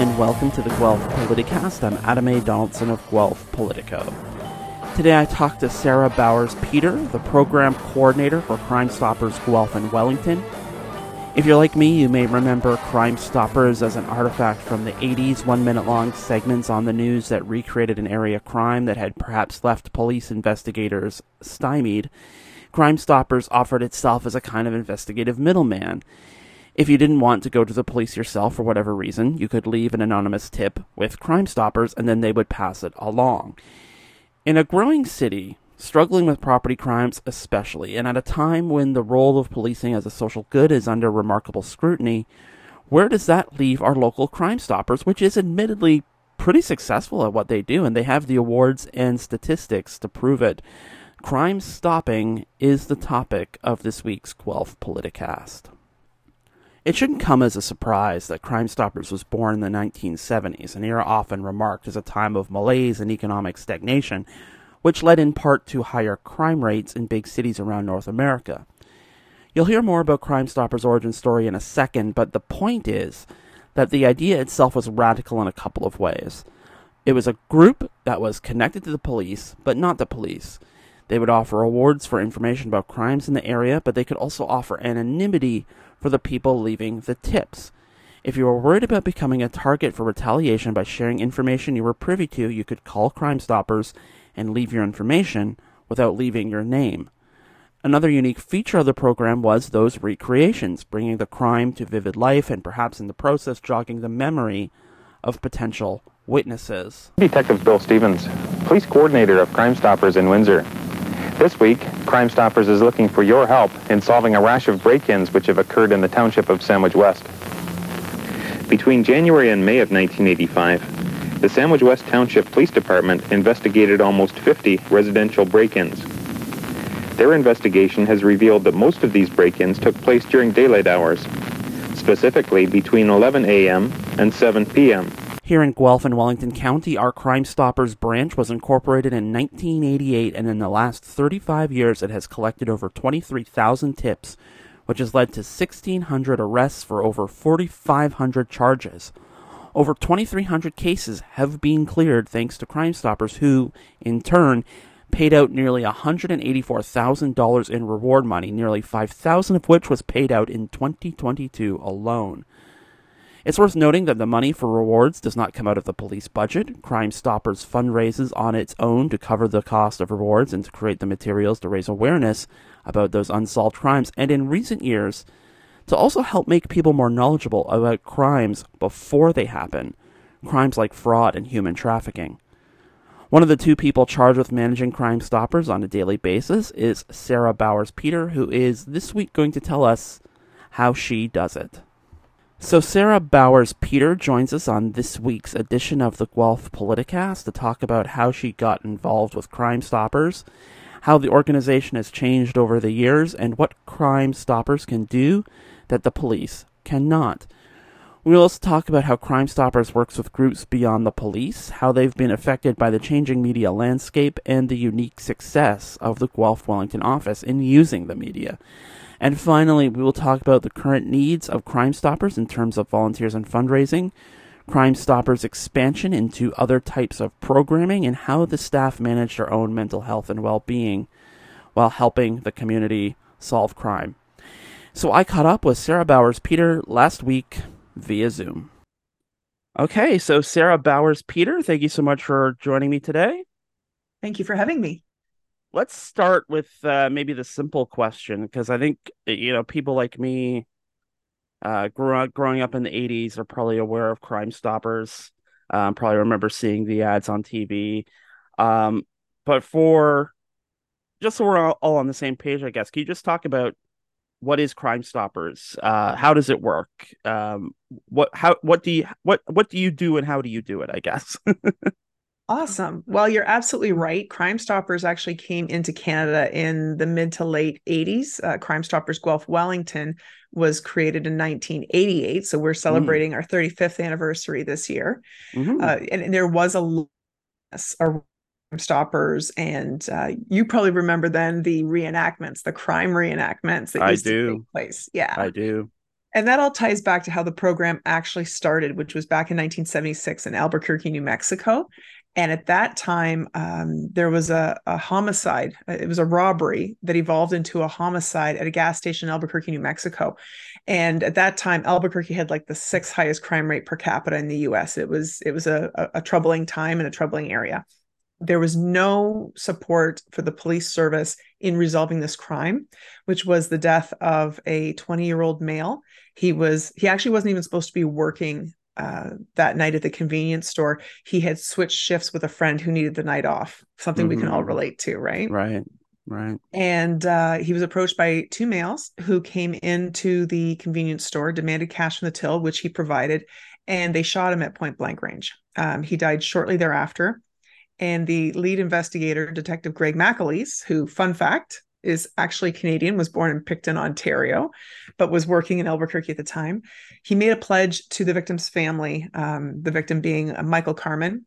Hello and welcome to the Guelph Politicast. I'm Adam A. Donaldson of Guelph Politico. Today I talked to Sarah Bowers-Peter, the program coordinator for Crime Stoppers Guelph and Wellington. If you're like me, you may remember Crime Stoppers as an artifact from the 80s, 1 minute long segments on the news that recreated an area crime that had perhaps left police investigators stymied. Crime Stoppers offered itself as a kind of investigative middleman. If you didn't want to go to the police yourself for whatever reason, you could leave an anonymous tip with Crime Stoppers, and then they would pass it along. In a growing city, struggling with property crimes especially, and at a time when the role of policing as a social good is under remarkable scrutiny, where does that leave our local Crime Stoppers, which is admittedly pretty successful at what they do, and they have the awards and statistics to prove it? Crime stopping is the topic of this week's Guelph Politicast. It shouldn't come as a surprise that Crime Stoppers was born in the 1970s, an era often remarked as a time of malaise and economic stagnation, which led in part to higher crime rates in big cities around North America. You'll hear more about Crime Stoppers' origin story in a second, but the point is that the idea itself was radical in a couple of ways. It was a group that was connected to the police, but not the police. They would offer awards for information about crimes in the area, but they could also offer anonymity for the people leaving the tips. If you were worried about becoming a target for retaliation by sharing information you were privy to, you could call Crime Stoppers and leave your information without leaving your name. Another unique feature of the program was those recreations, bringing the crime to vivid life and perhaps in the process jogging the memory of potential witnesses. Detective Bill Stevens, police coordinator of Crime Stoppers in Windsor. This week, Crime Stoppers is looking for your help in solving a rash of break-ins which have occurred in the township of Sandwich West. Between January and May of 1985, the Sandwich West Township Police Department investigated almost 50 residential break-ins. Their investigation has revealed that most of these break-ins took place during daylight hours, specifically between 11 a.m. and 7 p.m. Here in Guelph and Wellington County, our Crime Stoppers branch was incorporated in 1988, and in the last 35 years it has collected over 23,000 tips, which has led to 1,600 arrests for over 4,500 charges. Over 2,300 cases have been cleared thanks to Crime Stoppers, who, in turn, paid out nearly $184,000 in reward money, nearly $5,000 of which was paid out in 2022 alone. It's worth noting that the money for rewards does not come out of the police budget. Crime Stoppers fundraises on its own to cover the cost of rewards and to create the materials to raise awareness about those unsolved crimes, and in recent years, to also help make people more knowledgeable about crimes before they happen, crimes like fraud and human trafficking. One of the two people charged with managing Crime Stoppers on a daily basis is Sarah Bowers-Peter, who is this week going to tell us how she does it. So Sarah Bowers-Peter joins us on this week's edition of the Guelph Politicast to talk about how she got involved with Crime Stoppers, how the organization has changed over the years, and what Crime Stoppers can do that the police cannot. We'll also talk about how Crime Stoppers works with groups beyond the police, how they've been affected by the changing media landscape, and the unique success of the Guelph Wellington office in using the media. And finally, we will talk about the current needs of Crime Stoppers in terms of volunteers and fundraising, Crime Stoppers' expansion into other types of programming, and how the staff manage their own mental health and well-being while helping the community solve crime. So I caught up with Sarah Bowers-Peter last week via Zoom. Okay, so Sarah Bowers-Peter, thank you so much for joining me today. Thank you for having me. Let's start with maybe the simple question, because I think, people like me growing up in the 80s are probably aware of Crime Stoppers, probably remember seeing the ads on TV. But just so we're all on the same page, I guess, can you just talk about what is Crime Stoppers? How does it work? What do you do and how do you do it, I guess? Awesome. Well, you're absolutely right. Crime Stoppers actually came into Canada in the mid to late 80s. Crime Stoppers Guelph Wellington was created in 1988. So we're celebrating our 35th anniversary this year. Mm-hmm. And there was a lot of Crime Stoppers. And you probably remember then the reenactments, the crime reenactments that used to take place. Yeah, I do. And that all ties back to how the program actually started, which was back in 1976 in Albuquerque, New Mexico. And at that time, there was a homicide. It was a robbery that evolved into a homicide at a gas station in Albuquerque, New Mexico. And at that time, Albuquerque had like the 6th highest crime rate per capita in the U.S. It was a troubling time and a troubling area. There was no support for the police service in resolving this crime, which was the death of a 20-year-old male. He actually wasn't even supposed to be working that night at the convenience store. He had switched shifts with a friend who needed the night off, something we can all relate to, right? Right. And he was approached by two males who came into the convenience store, demanded cash from the till, which he provided, and they shot him at point blank range. He died shortly thereafter. And the lead investigator, Detective Greg MacAleese, who, fun fact, is actually Canadian, was born in Picton, Ontario, but was working in Albuquerque at the time. He made a pledge to the victim's family, the victim being Michael Carmen,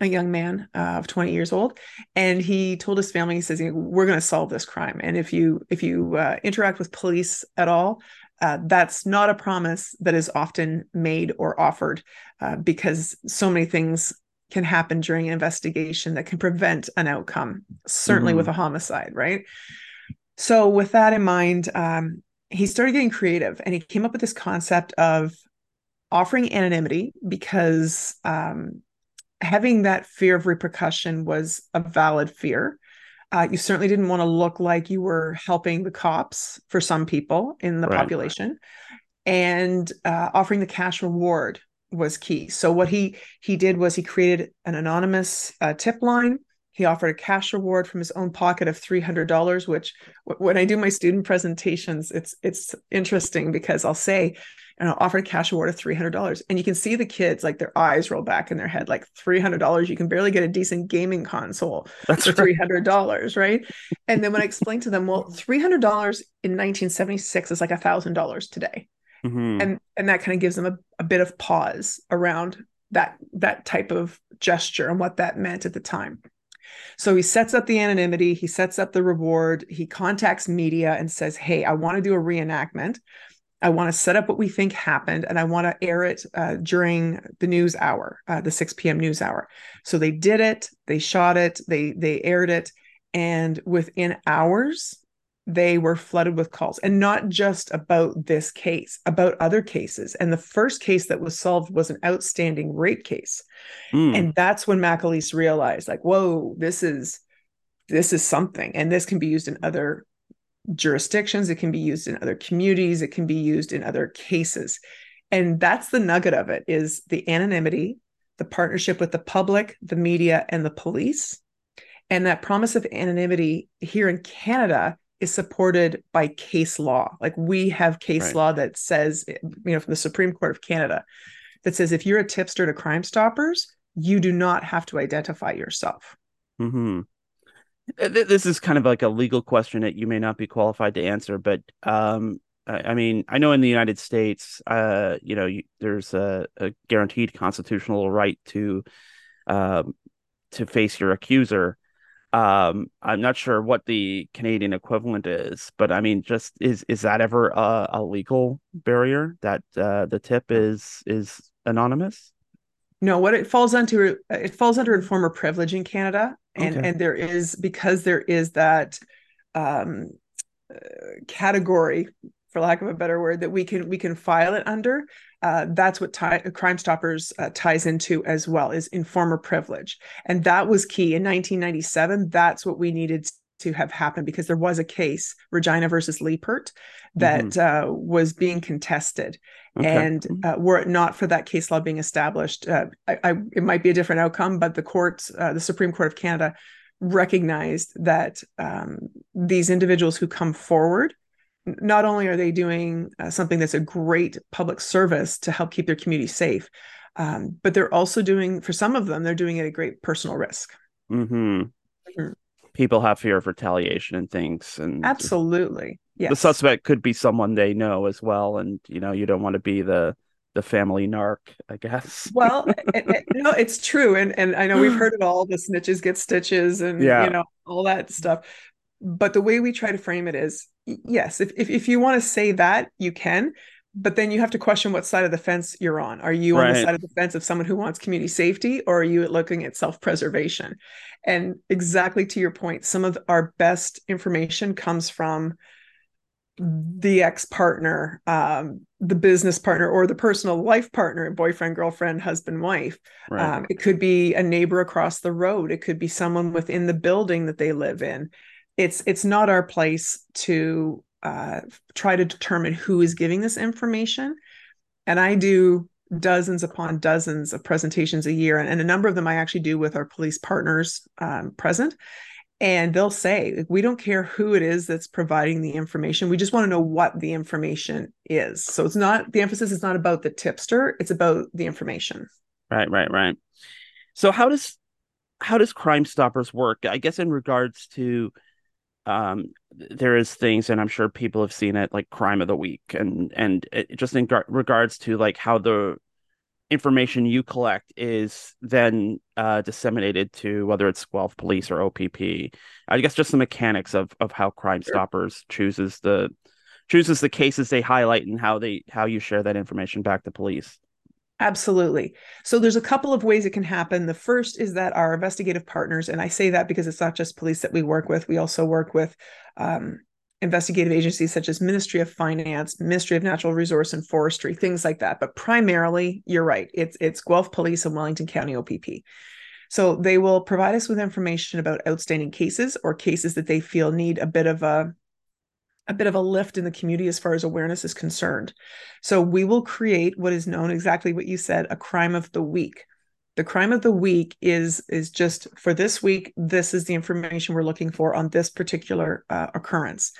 a young man of 20 years old. And he told his family, he says, we're going to solve this crime. And if you interact with police at all, that's not a promise that is often made or offered because so many things can happen during an investigation that can prevent an outcome, certainly with a homicide, right? So with that in mind, he started getting creative and he came up with this concept of offering anonymity because having that fear of repercussion was a valid fear. You certainly didn't want to look like you were helping the cops for some people in the population. And offering the cash reward was key. So what he did was he created an anonymous tip line. He offered a cash reward from his own pocket of $300, which when I do my student presentations, it's interesting because I'll say, and I'll offer a cash reward of $300. And you can see the kids, like their eyes roll back in their head, like $300. You can barely get a decent gaming console for $300, right? And then when I explain to them, well, $300 in 1976 is like $1,000 today. And that kind of gives them a bit of pause around that type of gesture and what that meant at the time. So he sets up the anonymity, he sets up the reward, he contacts media and says, hey, I want to do a reenactment. I want to set up what we think happened and I want to air it during the news hour, the 6 p.m. news hour. So they did it, they shot it, they aired it. And within hours, they were flooded with calls, and not just about this case, about other cases. And the first case that was solved was an outstanding rape case. And that's when MacAleese realized, like, whoa, this is something. And this can be used in other jurisdictions. It can be used in other communities. It can be used in other cases. And that's the nugget of it, is the anonymity, the partnership with the public, the media, and the police. And that promise of anonymity here in Canada is supported by case law. Like, we have case law that says, from the Supreme Court of Canada, that says if you're a tipster to Crime Stoppers, you do not have to identify yourself. This is kind of like a legal question that you may not be qualified to answer, but I mean, I know in the United States, there's a guaranteed constitutional right to face your accuser. I'm not sure what the Canadian equivalent is, but I mean, just is that ever a legal barrier that the tip is anonymous? No, what it falls under informer privilege in Canada, and there is, because there is that category, for lack of a better word, that we can file it under. That's what Crime Stoppers ties into as well, is informer privilege. And that was key in 1997. That's what we needed to have happen, because there was a case, Regina versus Lepert, that was being contested. And were it not for that case law being established, it might be a different outcome, but the courts, the Supreme Court of Canada, recognized that these individuals who come forward, not only are they doing something that's a great public service to help keep their community safe, but they're also doing, for some of them, they're doing it at a great personal risk. People have fear of retaliation and things. And absolutely. Yes. The suspect could be someone they know as well. And, you don't want to be the family narc, I guess. Well, no, it's true. And I know we've heard it all, the snitches get stitches and, all that stuff. But the way we try to frame it is, yes, if you want to say that, you can, But then you have to question what side of the fence you're on. Are you on the side of the fence of someone who wants community safety, or are you looking at self-preservation? And exactly to your point, some of our best information comes from the ex-partner, the business partner, or the personal life partner, boyfriend, girlfriend, husband, wife. Right. It could be a neighbor across the road. It could be someone within the building that they live in. It's not our place to try to determine who is giving this information. And I do dozens upon dozens of presentations a year. And a number of them I actually do with our police partners present. And they'll say, we don't care who it is that's providing the information. We just want to know what the information is. So it's not, the emphasis is not about the tipster. It's about the information. Right. So how does Crime Stoppers work? I guess in regards to there is things, and I'm sure people have seen it, like crime of the week, and it just in regards to like how the information you collect is then disseminated to whether it's Guelph Police or OPP. I guess just the mechanics of how Crime Stoppers chooses the cases they highlight and how you share that information back to police. Absolutely. So there's a couple of ways it can happen. The first is that our investigative partners, and I say that because it's not just police that we work with. We also work with investigative agencies such as Ministry of Finance, Ministry of Natural Resource and Forestry, things like that. But primarily, you're right, it's Guelph Police and Wellington County OPP. So they will provide us with information about outstanding cases or cases that they feel need a bit of a lift in the community as far as awareness is concerned. So we will create what is known, exactly what you said, a crime of the week. The crime of the week is just for this week, this is the information we're looking for on this particular occurrence.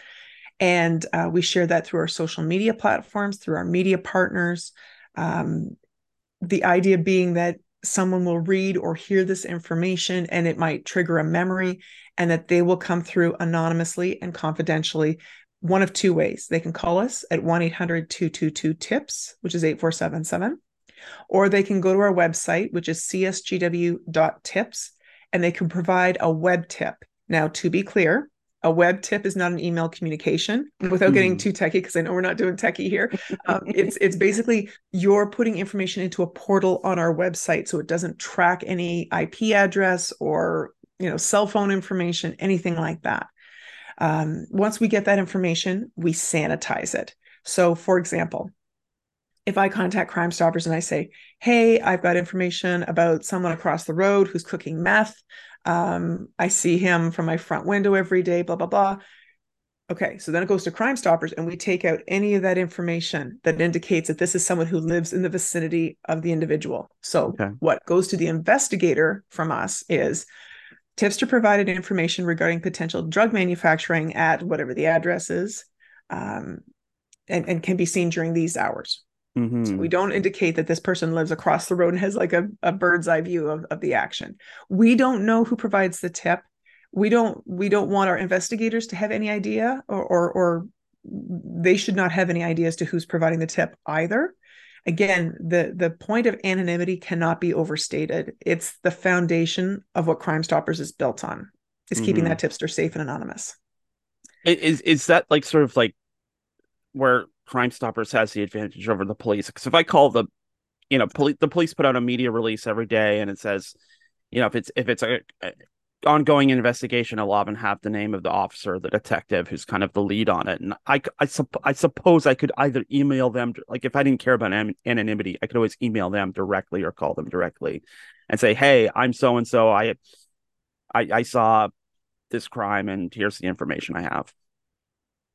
And we share that through our social media platforms, through our media partners. The idea being that someone will read or hear this information and it might trigger a memory, and that they will come through anonymously and confidentially. One of two ways. They can call us at 1-800-222-TIPS, which is 8477, or they can go to our website, which is csgw.tips, and they can provide a web tip. Now, to be clear, a web tip is not an email communication. Without getting too techie, because I know we're not doing techie here, it's basically you're putting information into a portal on our website, so it doesn't track any IP address or cell phone information, anything like that. Once we get that information, we sanitize it. So for example, if I contact Crime Stoppers and I say, hey, I've got information about someone across the road who's cooking meth. I see him from my front window every day, blah, blah, blah. Okay. So then it goes to Crime Stoppers and we take out any of that information that indicates that this is someone who lives in the vicinity of the individual. So what goes to the investigator from us is, tipster provided information regarding potential drug manufacturing at whatever the address is, and can be seen during these hours. Mm-hmm. So we don't indicate that this person lives across the road and has like a bird's eye view of the action. We don't know who provides the tip. We don't want our investigators to have any idea, or they should not have any idea as to who's providing the tip either. Again, the point of anonymity cannot be overstated. It's the foundation of what Crime Stoppers is built on, is keeping that tipster safe and anonymous. Is that like sort of like where Crime Stoppers has the advantage over the police? Because if I call the police put out a media release every day and it says, if it's a ongoing investigation, I'll often have the name of the officer, the detective who's kind of the lead on it. And I suppose I could either email them, like if I didn't care about anonymity, I could always email them directly or call them directly and say, hey, I'm so-and-so. I saw this crime and here's the information I have.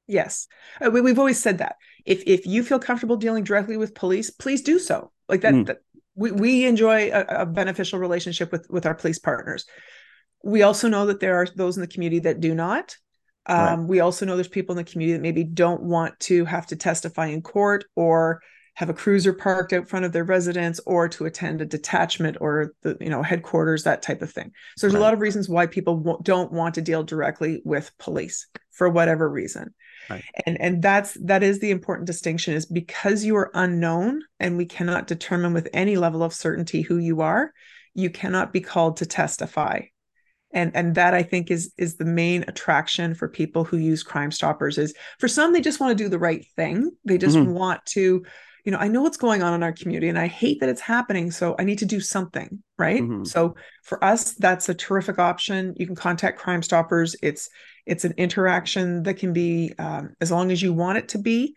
Yes. We've always said that. If you feel comfortable dealing directly with police, please do so. Like that, we enjoy a beneficial relationship with our police partners. We also know that there are those in the community that do not. We also know there's people in the community that maybe don't want to have to testify in court or have a cruiser parked out front of their residence or to attend a detachment or the headquarters, that type of thing. So there's a lot of reasons why people don't want to deal directly with police for whatever reason. Right. And that is the important distinction, is because you are unknown and we cannot determine with any level of certainty who you are, you cannot be called to testify. And that I think is the main attraction for people who use Crime Stoppers. Is for some, they just want to do the right thing. They just want to, you know, I know what's going on in our community and I hate that it's happening, so I need to do something, right? So for us, that's a terrific option. You can contact Crime Stoppers. It's an interaction that can be as long as you want it to be.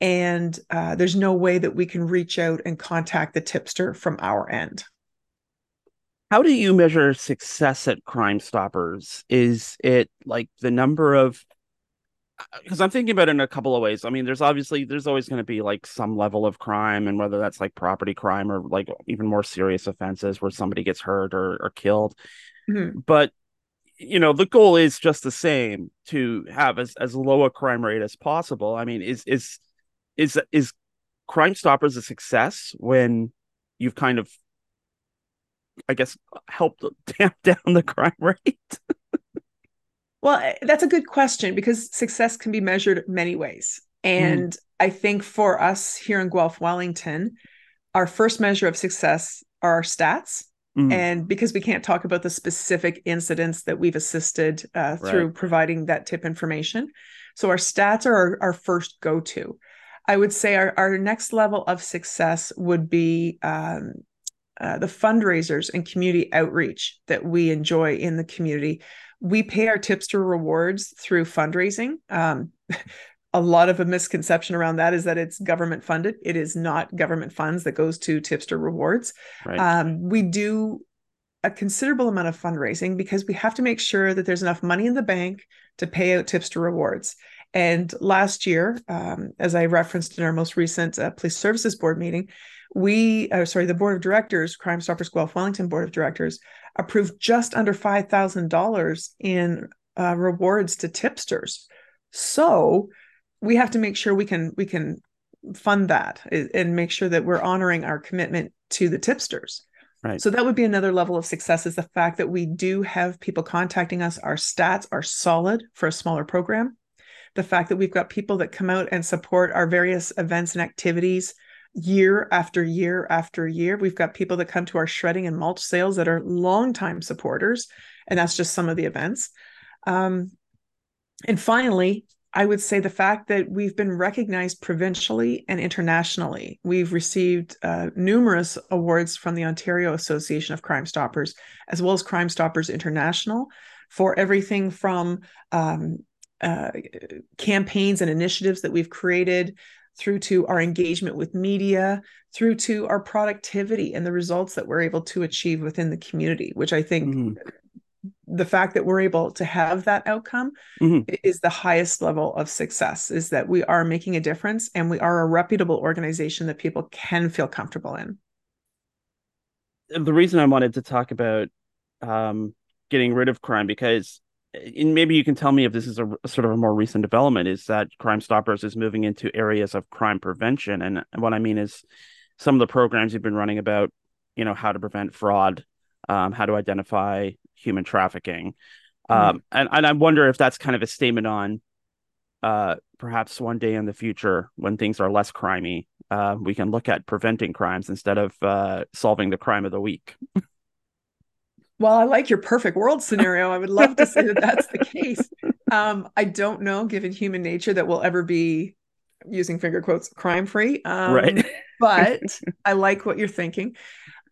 And there's no way that we can reach out and contact the tipster from our end. How do you measure success at Crime Stoppers? Is it like the number of, because I'm thinking about it in a couple of ways. I mean, there's always going to be like some level of crime, and whether that's like property crime or like even more serious offenses where somebody gets hurt or killed. But, you know, the goal is just the same, to have as low a crime rate as possible. I mean, is Crime Stoppers a success when you've kind of, I guess, helped tamp down the crime rate? Well, that's a good question, because success can be measured many ways. And I think for us here in Guelph Wellington, our first measure of success are our stats. And because we can't talk about the specific incidents that we've assisted through providing that tip information. So our stats are our first go-to. I would say our next level of success would be the fundraisers and community outreach that we enjoy in the community. We pay our tipster rewards through fundraising. A lot of a misconception around that is that it's government funded. It is not government funds that goes to tipster rewards. Right. We do a considerable amount of fundraising because we have to make sure that there's enough money in the bank to pay out tipster rewards. And last year, as I referenced in our most recent Police Services Board meeting, the Board of Directors, Crime Stoppers Guelph Wellington Board of Directors, approved just under $5,000 in rewards to tipsters. So we have to make sure we can fund that and make sure that we're honoring our commitment to the tipsters. Right. So that would be another level of success, is the fact that we do have people contacting us. Our stats are solid for a smaller program. The fact that we've got people that come out and support our various events and activities year after year after year. We've got people that come to our shredding and mulch sales that are longtime supporters. And that's just some of the events. And finally, I would say the fact that we've been recognized provincially and internationally. We've received numerous awards from the Ontario Association of Crime Stoppers, as well as Crime Stoppers International, for everything from campaigns and initiatives that we've created, through to our engagement with media, through to our productivity and the results that we're able to achieve within the community, which I think the fact that we're able to have that outcome is the highest level of success, is that we are making a difference and we are a reputable organization that people can feel comfortable in. The reason I wanted to talk about getting rid of crime, because, and maybe you can tell me if this is a sort of a more recent development, is that Crime Stoppers is moving into areas of crime prevention. And what I mean is some of the programs you've been running about, you know, how to prevent fraud, how to identify human trafficking. And I wonder if that's kind of a statement on perhaps one day in the future, when things are less crimey, we can look at preventing crimes instead of solving the crime of the week. Well, I like your perfect world scenario. I would love to say that that's the case. I don't know, given human nature, that we'll ever be, using finger quotes, crime-free. Right. But I like what you're thinking.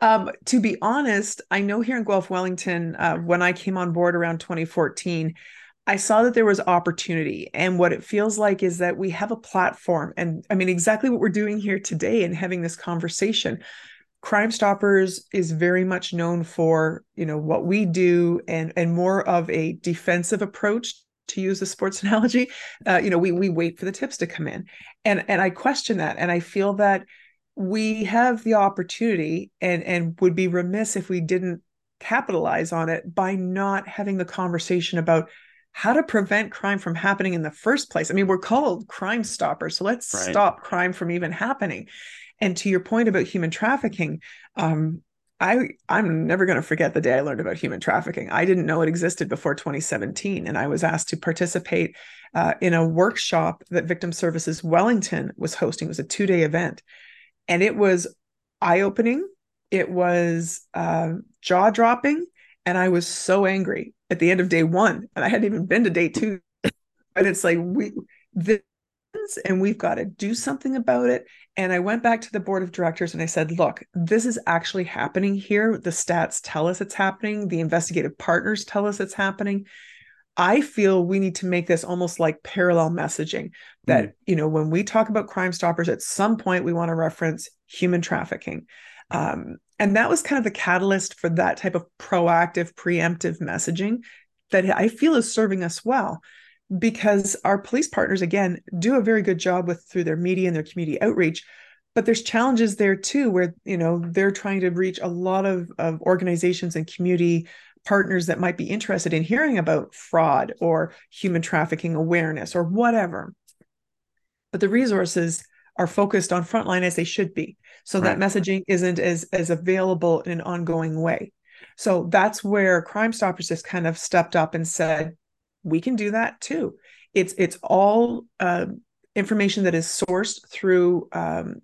To be honest, I know here in Guelph Wellington, when I came on board around 2014, I saw that there was opportunity. And what it feels like is that we have a platform. And I mean, exactly what we're doing here today and having this conversation. Crime Stoppers is very much known for, you know, what we do and more of a defensive approach, to use a sports analogy. You know, we wait for the tips to come in. And I question that. And I feel that we have the opportunity and would be remiss if we didn't capitalize on it by not having the conversation about how to prevent crime from happening in the first place. I mean, we're called Crime Stoppers, so let's stop crime from even happening. And to your point about human trafficking, I'm never going to forget the day I learned about human trafficking. I didn't know it existed before 2017, and I was asked to participate in a workshop that Victim Services Wellington was hosting. It was a two-day event, and it was eye-opening. It was jaw-dropping, And I was so angry at the end of day one, and I hadn't even been to day two. And it's like, we've got to do something about it. And I went back to the board of directors and I said, look, this is actually happening here. The stats tell us it's happening. The investigative partners tell us it's happening. I feel we need to make this almost like parallel messaging that, you know, when we talk about Crime Stoppers, at some point we want to reference human trafficking. And that was kind of the catalyst for that type of proactive, preemptive messaging that I feel is serving us well, because our police partners, again, do a very good job with through their media and their community outreach. But there's challenges there too, where, you know, they're trying to reach a lot of organizations and community partners that might be interested in hearing about fraud or human trafficking awareness or whatever. But the resources are focused on frontline as they should be. So that messaging isn't as available in an ongoing way. So that's where Crime Stoppers just kind of stepped up and said, we can do that too. It's all information that is sourced through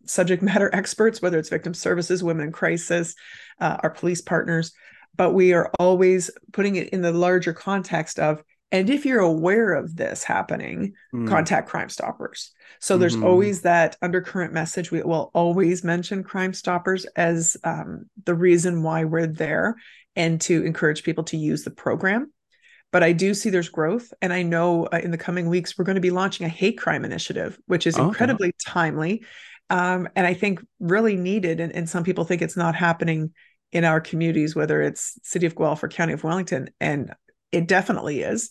subject matter experts, whether it's Victim Services, Women in Crisis, our police partners, but we are always putting it in the larger context of, and if you're aware of this happening, contact Crime Stoppers. So there's always that undercurrent message. We will always mention Crime Stoppers as the reason why we're there and to encourage people to use the program. But I do see there's growth. And I know in the coming weeks, we're going to be launching a hate crime initiative, which is incredibly timely. And I think really needed. And some people think it's not happening in our communities, whether it's City of Guelph or County of Wellington. And it definitely is.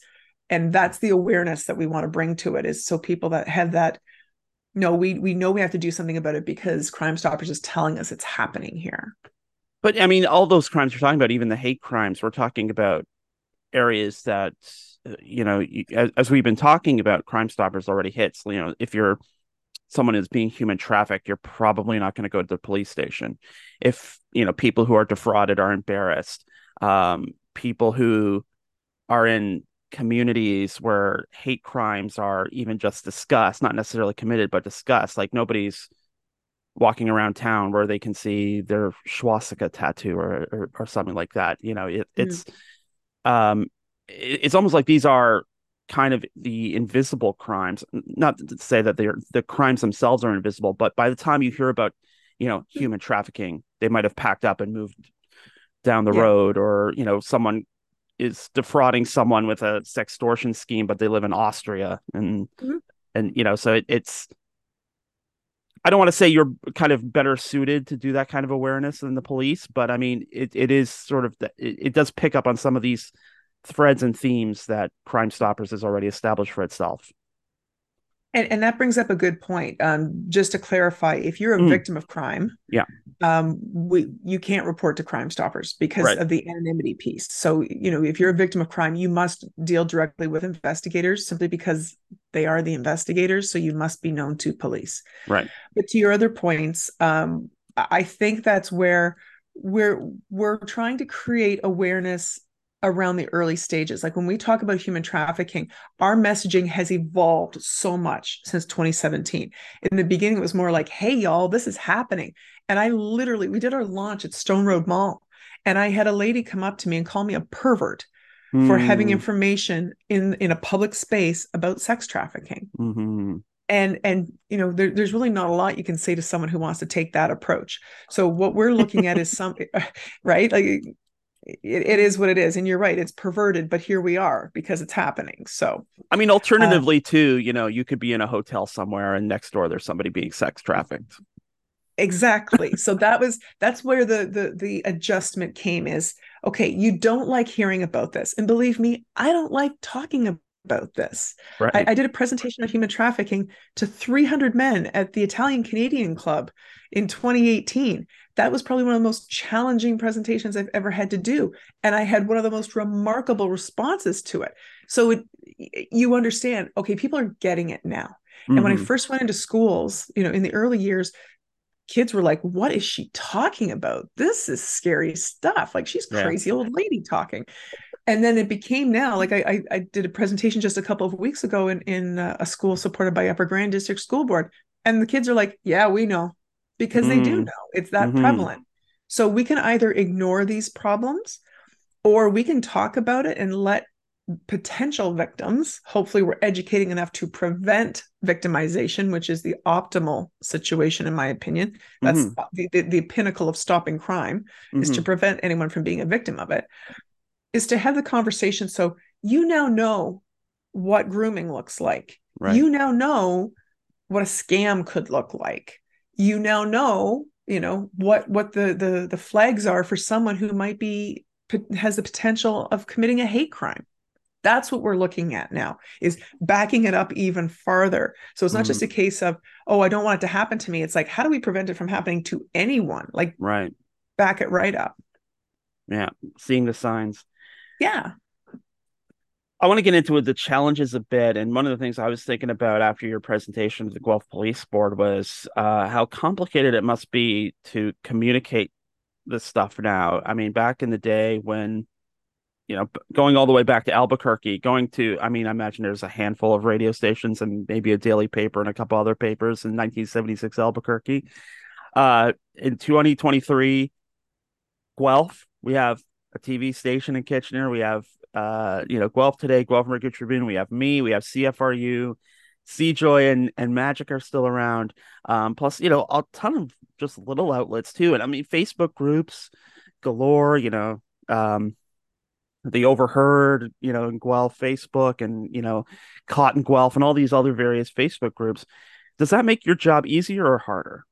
And that's the awareness that we want to bring to it, is so people that have that, no, we know we have to do something about it because Crime Stoppers is telling us it's happening here. But I mean, all those crimes we're talking about, even the hate crimes, we're talking about areas that, you know, as we've been talking about, Crime Stoppers already hits. You know, if you're someone is being human trafficked, you're probably not going to go to the police station. If, you know, people who are defrauded are embarrassed, people who are in communities where hate crimes are even just discussed, not necessarily committed, but discussed, like nobody's walking around town where they can see their swastika tattoo or something like that. You know, it's almost like these are kind of the invisible crimes. Not to say that the crimes themselves are invisible, but by the time you hear about, you know, human trafficking, they might have packed up and moved down the road, or, you know, someone is defrauding someone with a sextortion scheme, but they live in Austria, and you know, so it's. I don't want to say you're kind of better suited to do that kind of awareness than the police, but I mean, it is sort of it does pick up on some of these threads and themes that Crime Stoppers has already established for itself. And that brings up a good point. Just to clarify, if you're a victim of crime, you can't report to Crime Stoppers because of the anonymity piece. So, you know, if you're a victim of crime, you must deal directly with investigators simply because they are the investigators. So you must be known to police. Right. But to your other points, I think that's where we're trying to create awareness around the early stages. Like when we talk about human trafficking, our messaging has evolved so much since 2017. In the beginning, it was more like, hey, y'all, this is happening. And we did our launch at Stone Road Mall. And I had a lady come up to me and call me a pervert for having information in a public space about sex trafficking. And you know, there's really not a lot you can say to someone who wants to take that approach. So what we're looking at is some, right? Like, it is what it is. And you're right. It's perverted, but here we are because it's happening. So, I mean, alternatively too, you know, you could be in a hotel somewhere and next door, there's somebody being sex trafficked. Exactly. So that's where the adjustment came is, okay, you don't like hearing about this. And believe me, I don't like talking about this. Right. I did a presentation on human trafficking to 300 men at the Italian Canadian Club in 2018. That was probably one of the most challenging presentations I've ever had to do. And I had one of the most remarkable responses to it. So you understand, okay, people are getting it now. And when I first went into schools, you know, in the early years, kids were like, what is she talking about? This is scary stuff. Like, she's crazy old lady talking. And then it became now, like I did a presentation just a couple of weeks ago in a school supported by Upper Grand District School Board. And the kids are like, yeah, we know. Because they do know it's that prevalent. So we can either ignore these problems or we can talk about it and let potential victims, hopefully we're educating enough to prevent victimization, which is the optimal situation, in my opinion. That's the pinnacle of stopping crime, is to prevent anyone from being a victim of it, is to have the conversation. So you now know what grooming looks like. Right. You now know what a scam could look like. You now know, you know, what the flags are for someone who might be, has the potential of committing a hate crime. That's what we're looking at now, is backing it up even farther. So it's not just a case of, oh, I don't want it to happen to me. It's like, how do we prevent it from happening to anyone? Like, right. Back it right up. Yeah. Seeing the signs. Yeah. I want to get into the challenges a bit. And one of the things I was thinking about after your presentation to the Guelph Police Board was how complicated it must be to communicate this stuff now. I mean, back in the day when, you know, going all the way back to Albuquerque, going to, I mean, I imagine there's a handful of radio stations and maybe a daily paper and a couple other papers in 1976 Albuquerque. In 2023, Guelph, we have a TV station in Kitchener. We have, you know, Guelph Today, Guelph Mercury Tribune. We have me, we have CFRU, CJoy and Magic are still around. Plus, you know, a ton of just little outlets too. And I mean, Facebook groups galore, you know, the Overheard, you know, in Guelph Facebook, and, you know, Caught in Guelph and all these other various Facebook groups. Does that make your job easier or harder?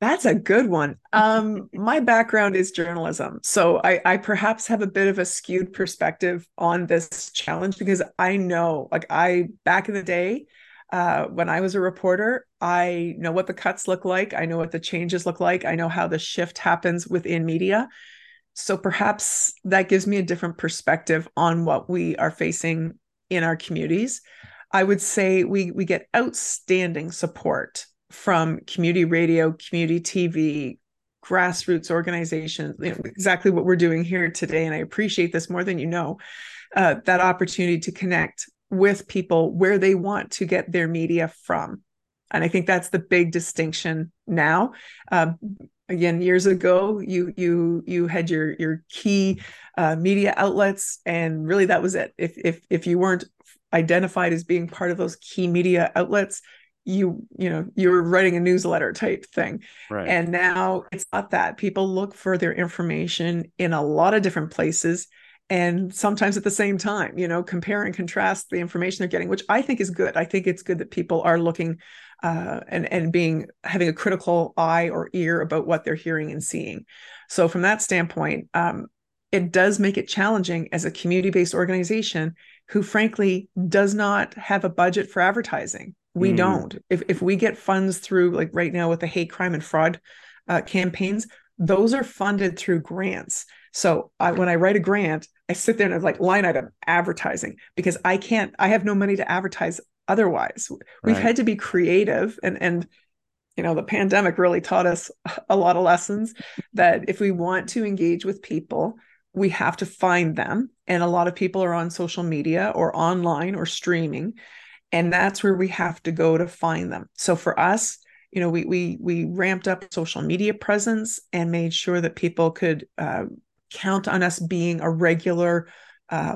That's a good one. My background is journalism. So I perhaps have a bit of a skewed perspective on this challenge, because I know, like, I, back in the day, when I was a reporter, I know what the cuts look like. I know what the changes look like. I know how the shift happens within media. So perhaps that gives me a different perspective on what we are facing in our communities. I would say we get outstanding support from community radio, community TV, grassroots organizations, you know, exactly what we're doing here today. And I appreciate this more than you know, that opportunity to connect with people where they want to get their media from. And I think that's the big distinction now. Again, years ago, you had your key media outlets, and really that was it. If you weren't identified as being part of those key media outlets, you were writing a newsletter type thing. Right. And now it's not that. People look for their information in a lot of different places, and sometimes at the same time, you know, compare and contrast the information they're getting, which I think is good. I think it's good that people are looking and having a critical eye or ear about what they're hearing and seeing. So from that standpoint, it does make it challenging as a community-based organization who, frankly, does not have a budget for advertising. We don't. If we get funds through, like right now with the hate crime and fraud campaigns, those are funded through grants. So when I write a grant, I sit there and I'm like, line item advertising, because I have no money to advertise otherwise. We've had to be creative, and you know, the pandemic really taught us a lot of lessons that if we want to engage with people, we have to find them. And a lot of people are on social media or online or streaming, and that's where we have to go to find them. So for us, you know, we ramped up social media presence and made sure that people could count on us being a regular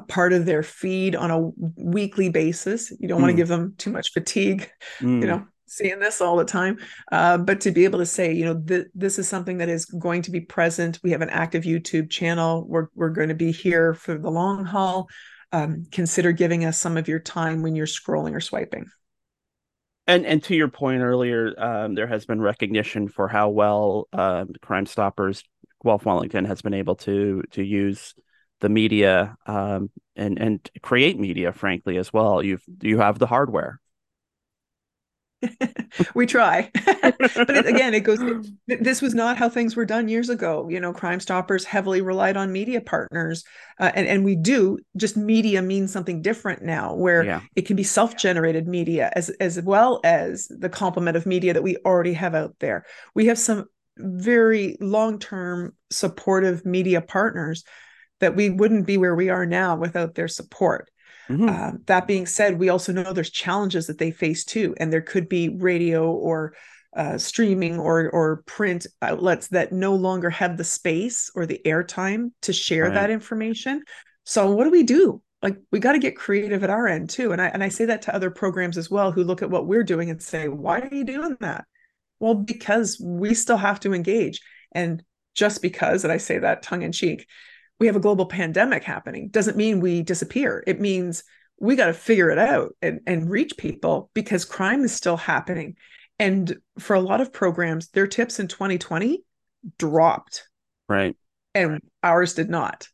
part of their feed on a weekly basis. You don't want to give them too much fatigue, you know, seeing this all the time. But to be able to say, you know, this is something that is going to be present. We have an active YouTube channel. We're going to be here for the long haul. Consider giving us some of your time when you're scrolling or swiping. And to your point earlier, there has been recognition for how well Crime Stoppers Guelph Wellington has been able to use the media and create media, frankly, as well. You have the hardware. We try. But again, it goes, this was not how things were done years ago. You know, Crime Stoppers heavily relied on media partners. And we do, just media means something different now, where it can be self-generated media as well as the complement of media that we already have out there. We have some very long-term supportive media partners that we wouldn't be where we are now without their support. That being said, we also know there's challenges that they face too, and there could be radio or streaming or print outlets that no longer have the space or the airtime to share that information. So what do? Like, we got to get creative at our end too. And I say that to other programs as well, who look at what we're doing and say, why are you doing that? Well, because we still have to engage. And just because, and I say that tongue in cheek, we have a global pandemic happening doesn't mean we disappear. It means we got to figure it out and reach people, because crime is still happening. And for a lot of programs, their tips in 2020 dropped. Right. And ours did not.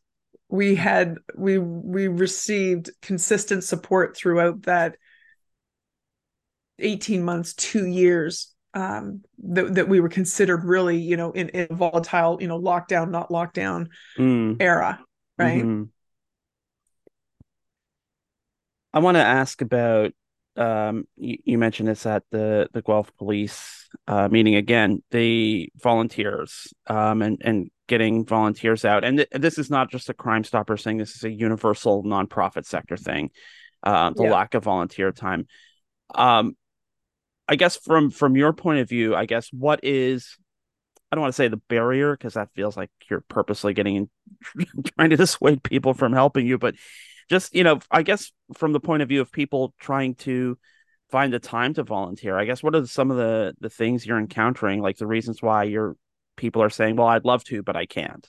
We received consistent support throughout that 18 months, 2 years, that we were considered really, in a volatile, lockdown, not lockdown era. Right. Mm-hmm. I want to ask about, you mentioned this at the Guelph Police meeting again, the volunteers, and getting volunteers out. And this is not just a Crime Stoppers thing. This is a universal nonprofit sector thing. The lack of volunteer time. I guess from your point of view, I guess what is, I don't want to say the barrier, because that feels like you're purposely getting in, trying to dissuade people from helping you, but just, I guess from the point of view of people trying to find the time to volunteer, I guess what are some of the things you're encountering, like the reasons why people are saying, well, I'd love to, but I can't?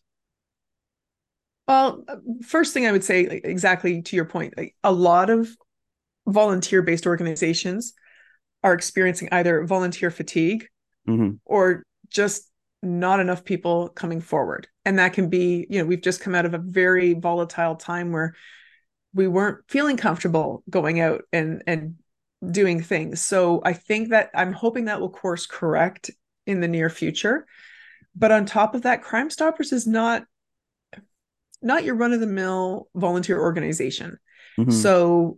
Well, first thing I would say, exactly to your point, a lot of volunteer-based organizations are experiencing either volunteer fatigue or just not enough people coming forward. And that can be, we've just come out of a very volatile time where we weren't feeling comfortable going out and doing things. So I think that I'm hoping that will course correct in the near future. But on top of that, Crime Stoppers is not your run-of-the-mill volunteer organization. Mm-hmm. So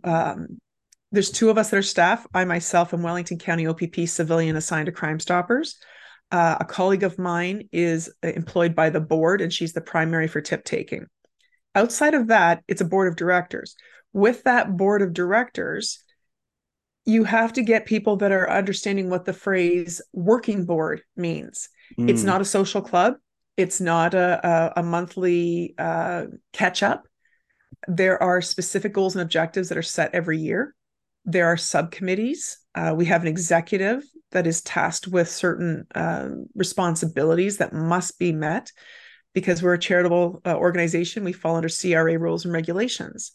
there's two of us that are staff. I myself am Wellington County OPP civilian assigned to Crime Stoppers. A colleague of mine is employed by the board, and she's the primary for tip taking. Outside of that, it's a board of directors. With that board of directors, you have to get people that are understanding what the phrase working board means. It's not a social club. It's not a monthly catch up. There are specific goals and objectives that are set every year. There are subcommittees. We have an executive that is tasked with certain responsibilities that must be met. Because we're a charitable organization, we fall under CRA rules and regulations.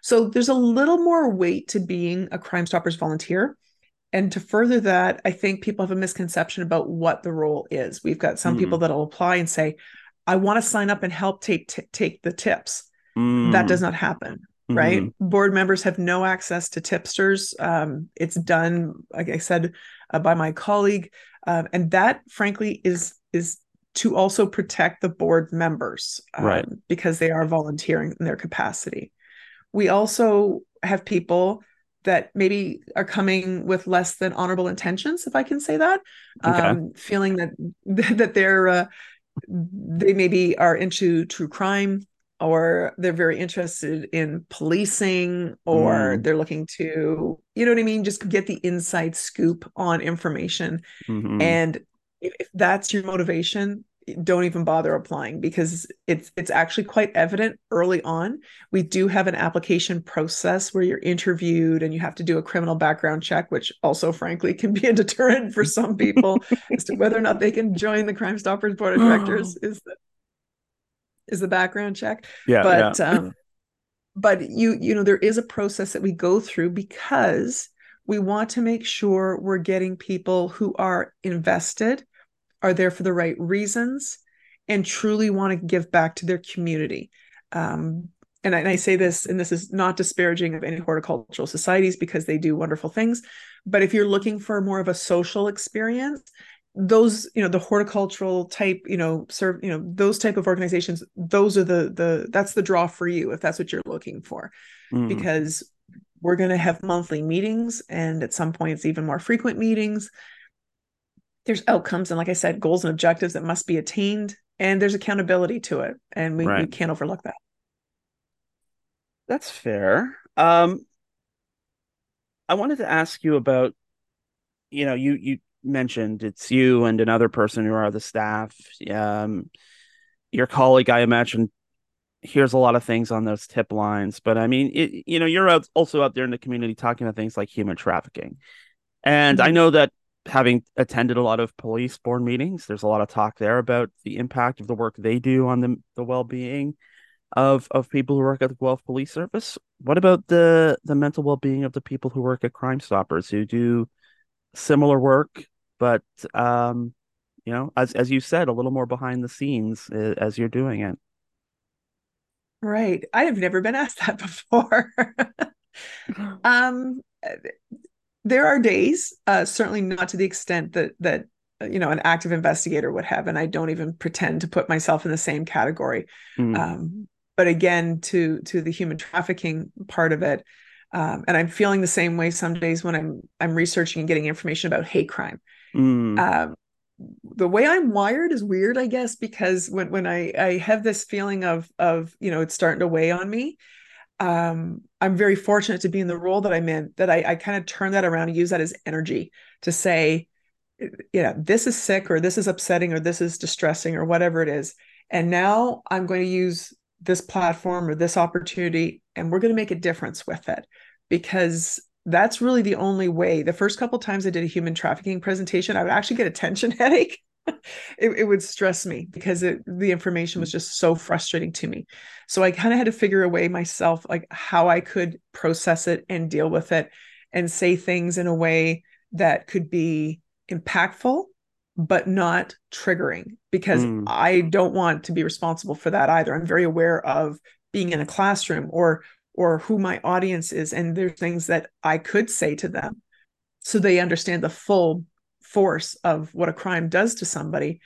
So there's a little more weight to being a Crime Stoppers volunteer. And to further that, I think people have a misconception about what the role is. We've got some people that'll apply and say, I want to sign up and help take the tips. That does not happen, right? Board members have no access to tipsters. It's done, like I said, by my colleague. And that, frankly, is to also protect the board members, right, because they are volunteering in their capacity. We also have people that maybe are coming with less than honorable intentions, if I can say that, feeling that they're they maybe are into true crime, or they're very interested in policing, or they're looking to, just get the inside scoop on information. And if that's your motivation, don't even bother applying, because it's actually quite evident early on. We do have an application process where you're interviewed and you have to do a criminal background check, which also, frankly, can be a deterrent for some people as to whether or not they can join the Crime Stoppers Board of Directors is the background check. Yeah, but yeah. But there is a process that we go through, because we want to make sure we're getting people who are invested, are there for the right reasons, and truly want to give back to their community. And I say this, and this is not disparaging of any horticultural societies, because they do wonderful things. But if you're looking for more of a social experience, those, the horticultural type, those type of organizations, those are that's the draw for you, if that's what you're looking for, because we're going to have monthly meetings, and at some points, even more frequent meetings. There's outcomes and, like I said, goals and objectives that must be attained, and there's accountability to it, and we can't overlook that. That's fair. I wanted to ask you about, you mentioned, it's you and another person who are the staff. Your colleague, I imagine, hears a lot of things on those tip lines. But I mean, you're also out there in the community talking to things like human trafficking. And I know that having attended a lot of police board meetings, there's a lot of talk there about the impact of the work they do on the well-being of people who work at the Guelph Police Service. What about the mental well-being of the people who work at Crime Stoppers, who do similar work, but as you said, a little more behind the scenes as you're doing it? Right. I have never been asked that before. There are days, certainly not to the extent that an active investigator would have, and I don't even pretend to put myself in the same category. Mm. But again, to the human trafficking part of it, and I'm feeling the same way some days when I'm researching and getting information about hate crime. Mm. The way I'm wired is weird, I guess, because when I have this feeling of it's starting to weigh on me, I'm very fortunate to be in the role that I'm in, that I kind of turn that around and use that as energy to say, this is sick, or this is upsetting, or this is distressing, or whatever it is. And now I'm going to use this platform or this opportunity, and we're going to make a difference with it, because that's really the only way. The first couple of times I did a human trafficking presentation, I would actually get a tension headache. It would stress me because the information was just so frustrating to me. So I kind of had to figure a way myself, like how I could process it and deal with it and say things in a way that could be impactful, but not triggering, because I don't want to be responsible for that either. I'm very aware of being in a classroom or who my audience is, and there's things that I could say to them so they understand the full force of what a crime does to somebody,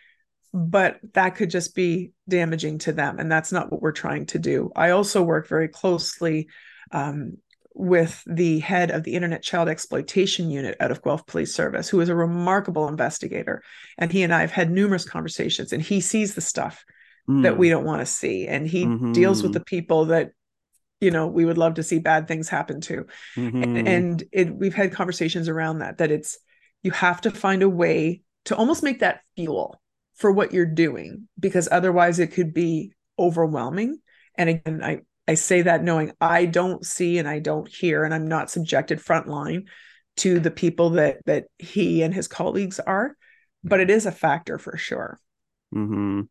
but that could just be damaging to them. And that's not what we're trying to do. I also work very closely with the head of the Internet Child Exploitation Unit out of Guelph Police Service, who is a remarkable investigator. And he and I have had numerous conversations, and he sees the stuff that we don't want to see. And he deals with the people that, we would love to see bad things happen to. Mm-hmm. And we've had conversations around that it's, you have to find a way to almost make that fuel for what you're doing, because otherwise it could be overwhelming. And again, I say that knowing I don't see and I don't hear, and I'm not subjected frontline to the people that he and his colleagues are, but it is a factor for sure. Mm-hmm.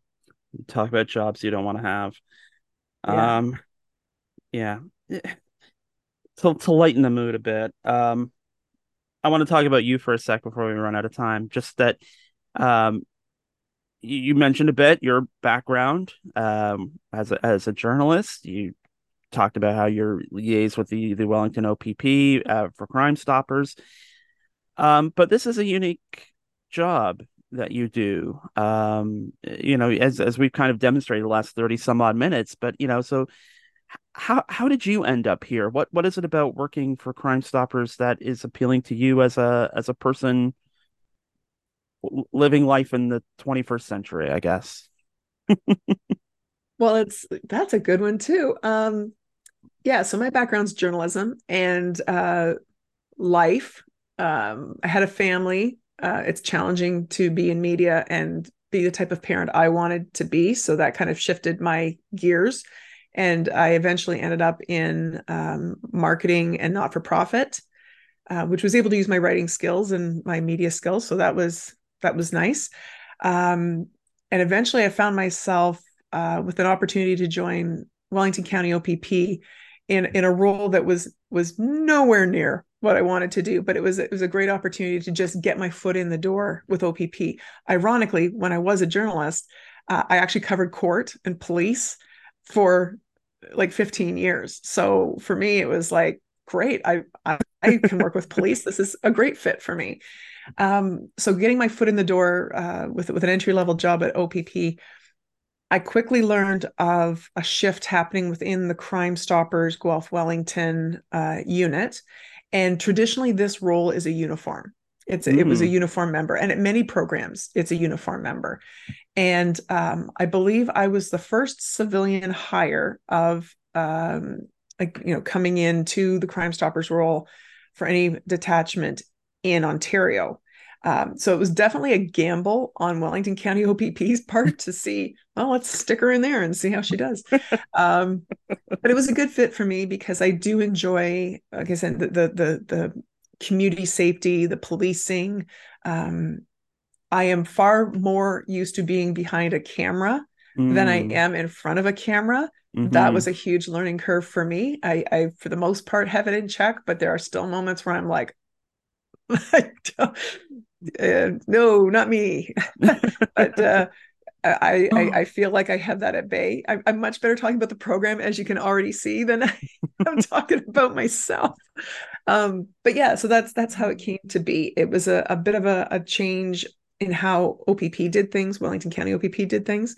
Talk about jobs you don't want to have. Yeah. To lighten the mood a bit, I want to talk about you for a sec before we run out of time. Just that you mentioned a bit your background as a journalist. You talked about how you're liaised with the Wellington OPP for Crime Stoppers. But this is a unique job that you do, as we've kind of demonstrated the last 30 some odd minutes. But, so how did you end up here? What is it about working for Crime Stoppers that is appealing to you as a person living life in the 21st century, I guess? Well, that's a good one too. So my background's journalism and life. I had a family. It's challenging to be in media and be the type of parent I wanted to be. So that kind of shifted my gears. And I eventually ended up in marketing and not-for-profit, which was able to use my writing skills and my media skills. So that was nice. And eventually I found myself with an opportunity to join Wellington County OPP in a role that was nowhere near what I wanted to do, but it was a great opportunity to just get my foot in the door with OPP. Ironically, when I was a journalist, I actually covered court and police for like 15 years. So for me, it was like, great, I can work with police. This is a great fit for me. So getting my foot in the door with an entry-level job at OPP, I quickly learned of a shift happening within the Crime Stoppers Guelph Wellington unit. And traditionally, this role is a uniform. It was a uniform member. And at many programs, it's a uniform member. And I believe I was the first civilian hire of coming into the Crime Stoppers role for any detachment in Ontario. So it was definitely a gamble on Wellington County OPP's part to see, well, let's stick her in there and see how she does. But it was a good fit for me because I do enjoy, like I said, the community safety, the policing. I am far more used to being behind a camera than I am in front of a camera. Mm-hmm. That was a huge learning curve for me. I, for the most part, have it in check, but there are still moments where I'm like, no, not me. But I feel like I have that at bay. I'm much better talking about the program, as you can already see, than I'm talking about myself. But yeah, so that's how it came to be. It was a bit of a change in how OPP did things, Wellington County OPP did things,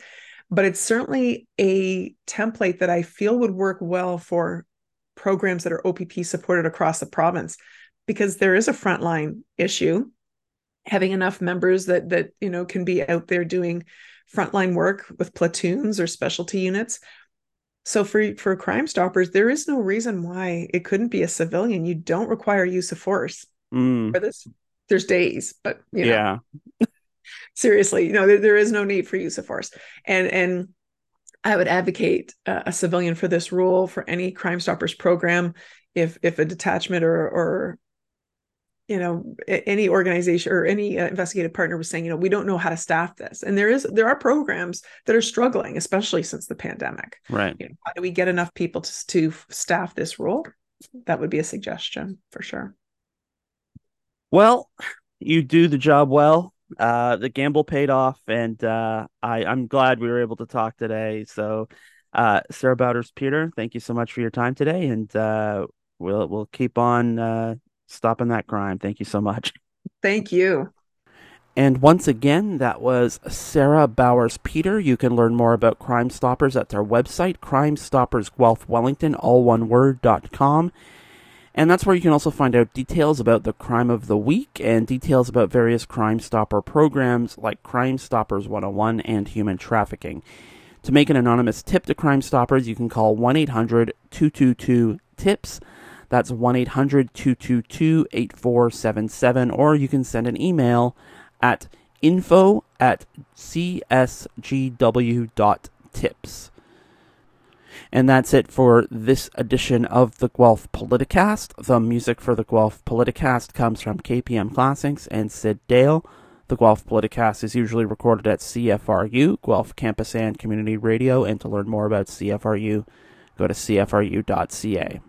but it's certainly a template that I feel would work well for programs that are OPP supported across the province, because there is a frontline issue. Having enough members that you know can be out there doing frontline work with platoons or specialty units. So for Crime Stoppers, there is no reason why it couldn't be a civilian. You don't require use of force for this. There's days, but you know, yeah, seriously, you know, there is no need for use of force. And I would advocate a civilian for this rule for any Crime Stoppers program. If a detachment or you know, any organization or any investigative partner was saying, you know, we don't know how to staff this. And there are programs that are struggling, especially since the pandemic. Right. You know, how do we get enough people to staff this role? That would be a suggestion for sure. Well, you do the job well. The gamble paid off, and I'm glad we were able to talk today. So Sarah Bowers-Peter, thank you so much for your time today. And we'll keep on stopping that crime. Thank you so much. Thank you. And once again, that was Sarah Bowers-Peter. You can learn more about Crime Stoppers at their website, crimestoppersguelphwellington.com. And that's where you can also find out details about the crime of the week and details about various Crime Stopper programs like Crime Stoppers 101 and Human Trafficking. To make an anonymous tip to Crime Stoppers, you can call 1-800-222-TIPS. That's 1-800-222-8477, or you can send an email at info@csgw.tips. And that's it for this edition of the Guelph Politicast. The music for the Guelph Politicast comes from KPM Classics and Sid Dale. The Guelph Politicast is usually recorded at CFRU, Guelph Campus and Community Radio, and to learn more about CFRU, go to cfru.ca.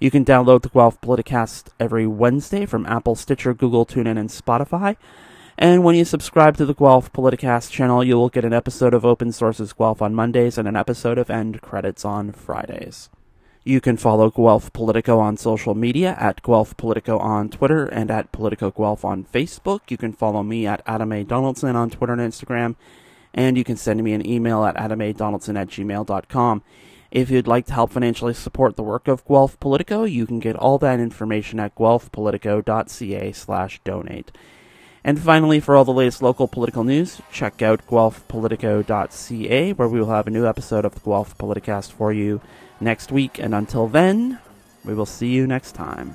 You can download the Guelph Politicast every Wednesday from Apple, Stitcher, Google, TuneIn, and Spotify. And when you subscribe to the Guelph Politicast channel, you will get an episode of Open Sources Guelph on Mondays and an episode of End Credits on Fridays. You can follow Guelph Politico on social media at Guelph Politico on Twitter and at Politico Guelph on Facebook. You can follow me at Adam A. Donaldson on Twitter and Instagram. And you can send me an email at adamadonaldson@gmail.com. If you'd like to help financially support the work of Guelph Politico, you can get all that information at guelphpolitico.ca/donate. And finally, for all the latest local political news, check out guelphpolitico.ca, where we will have a new episode of the Guelph Politicast for you next week. And until then, we will see you next time.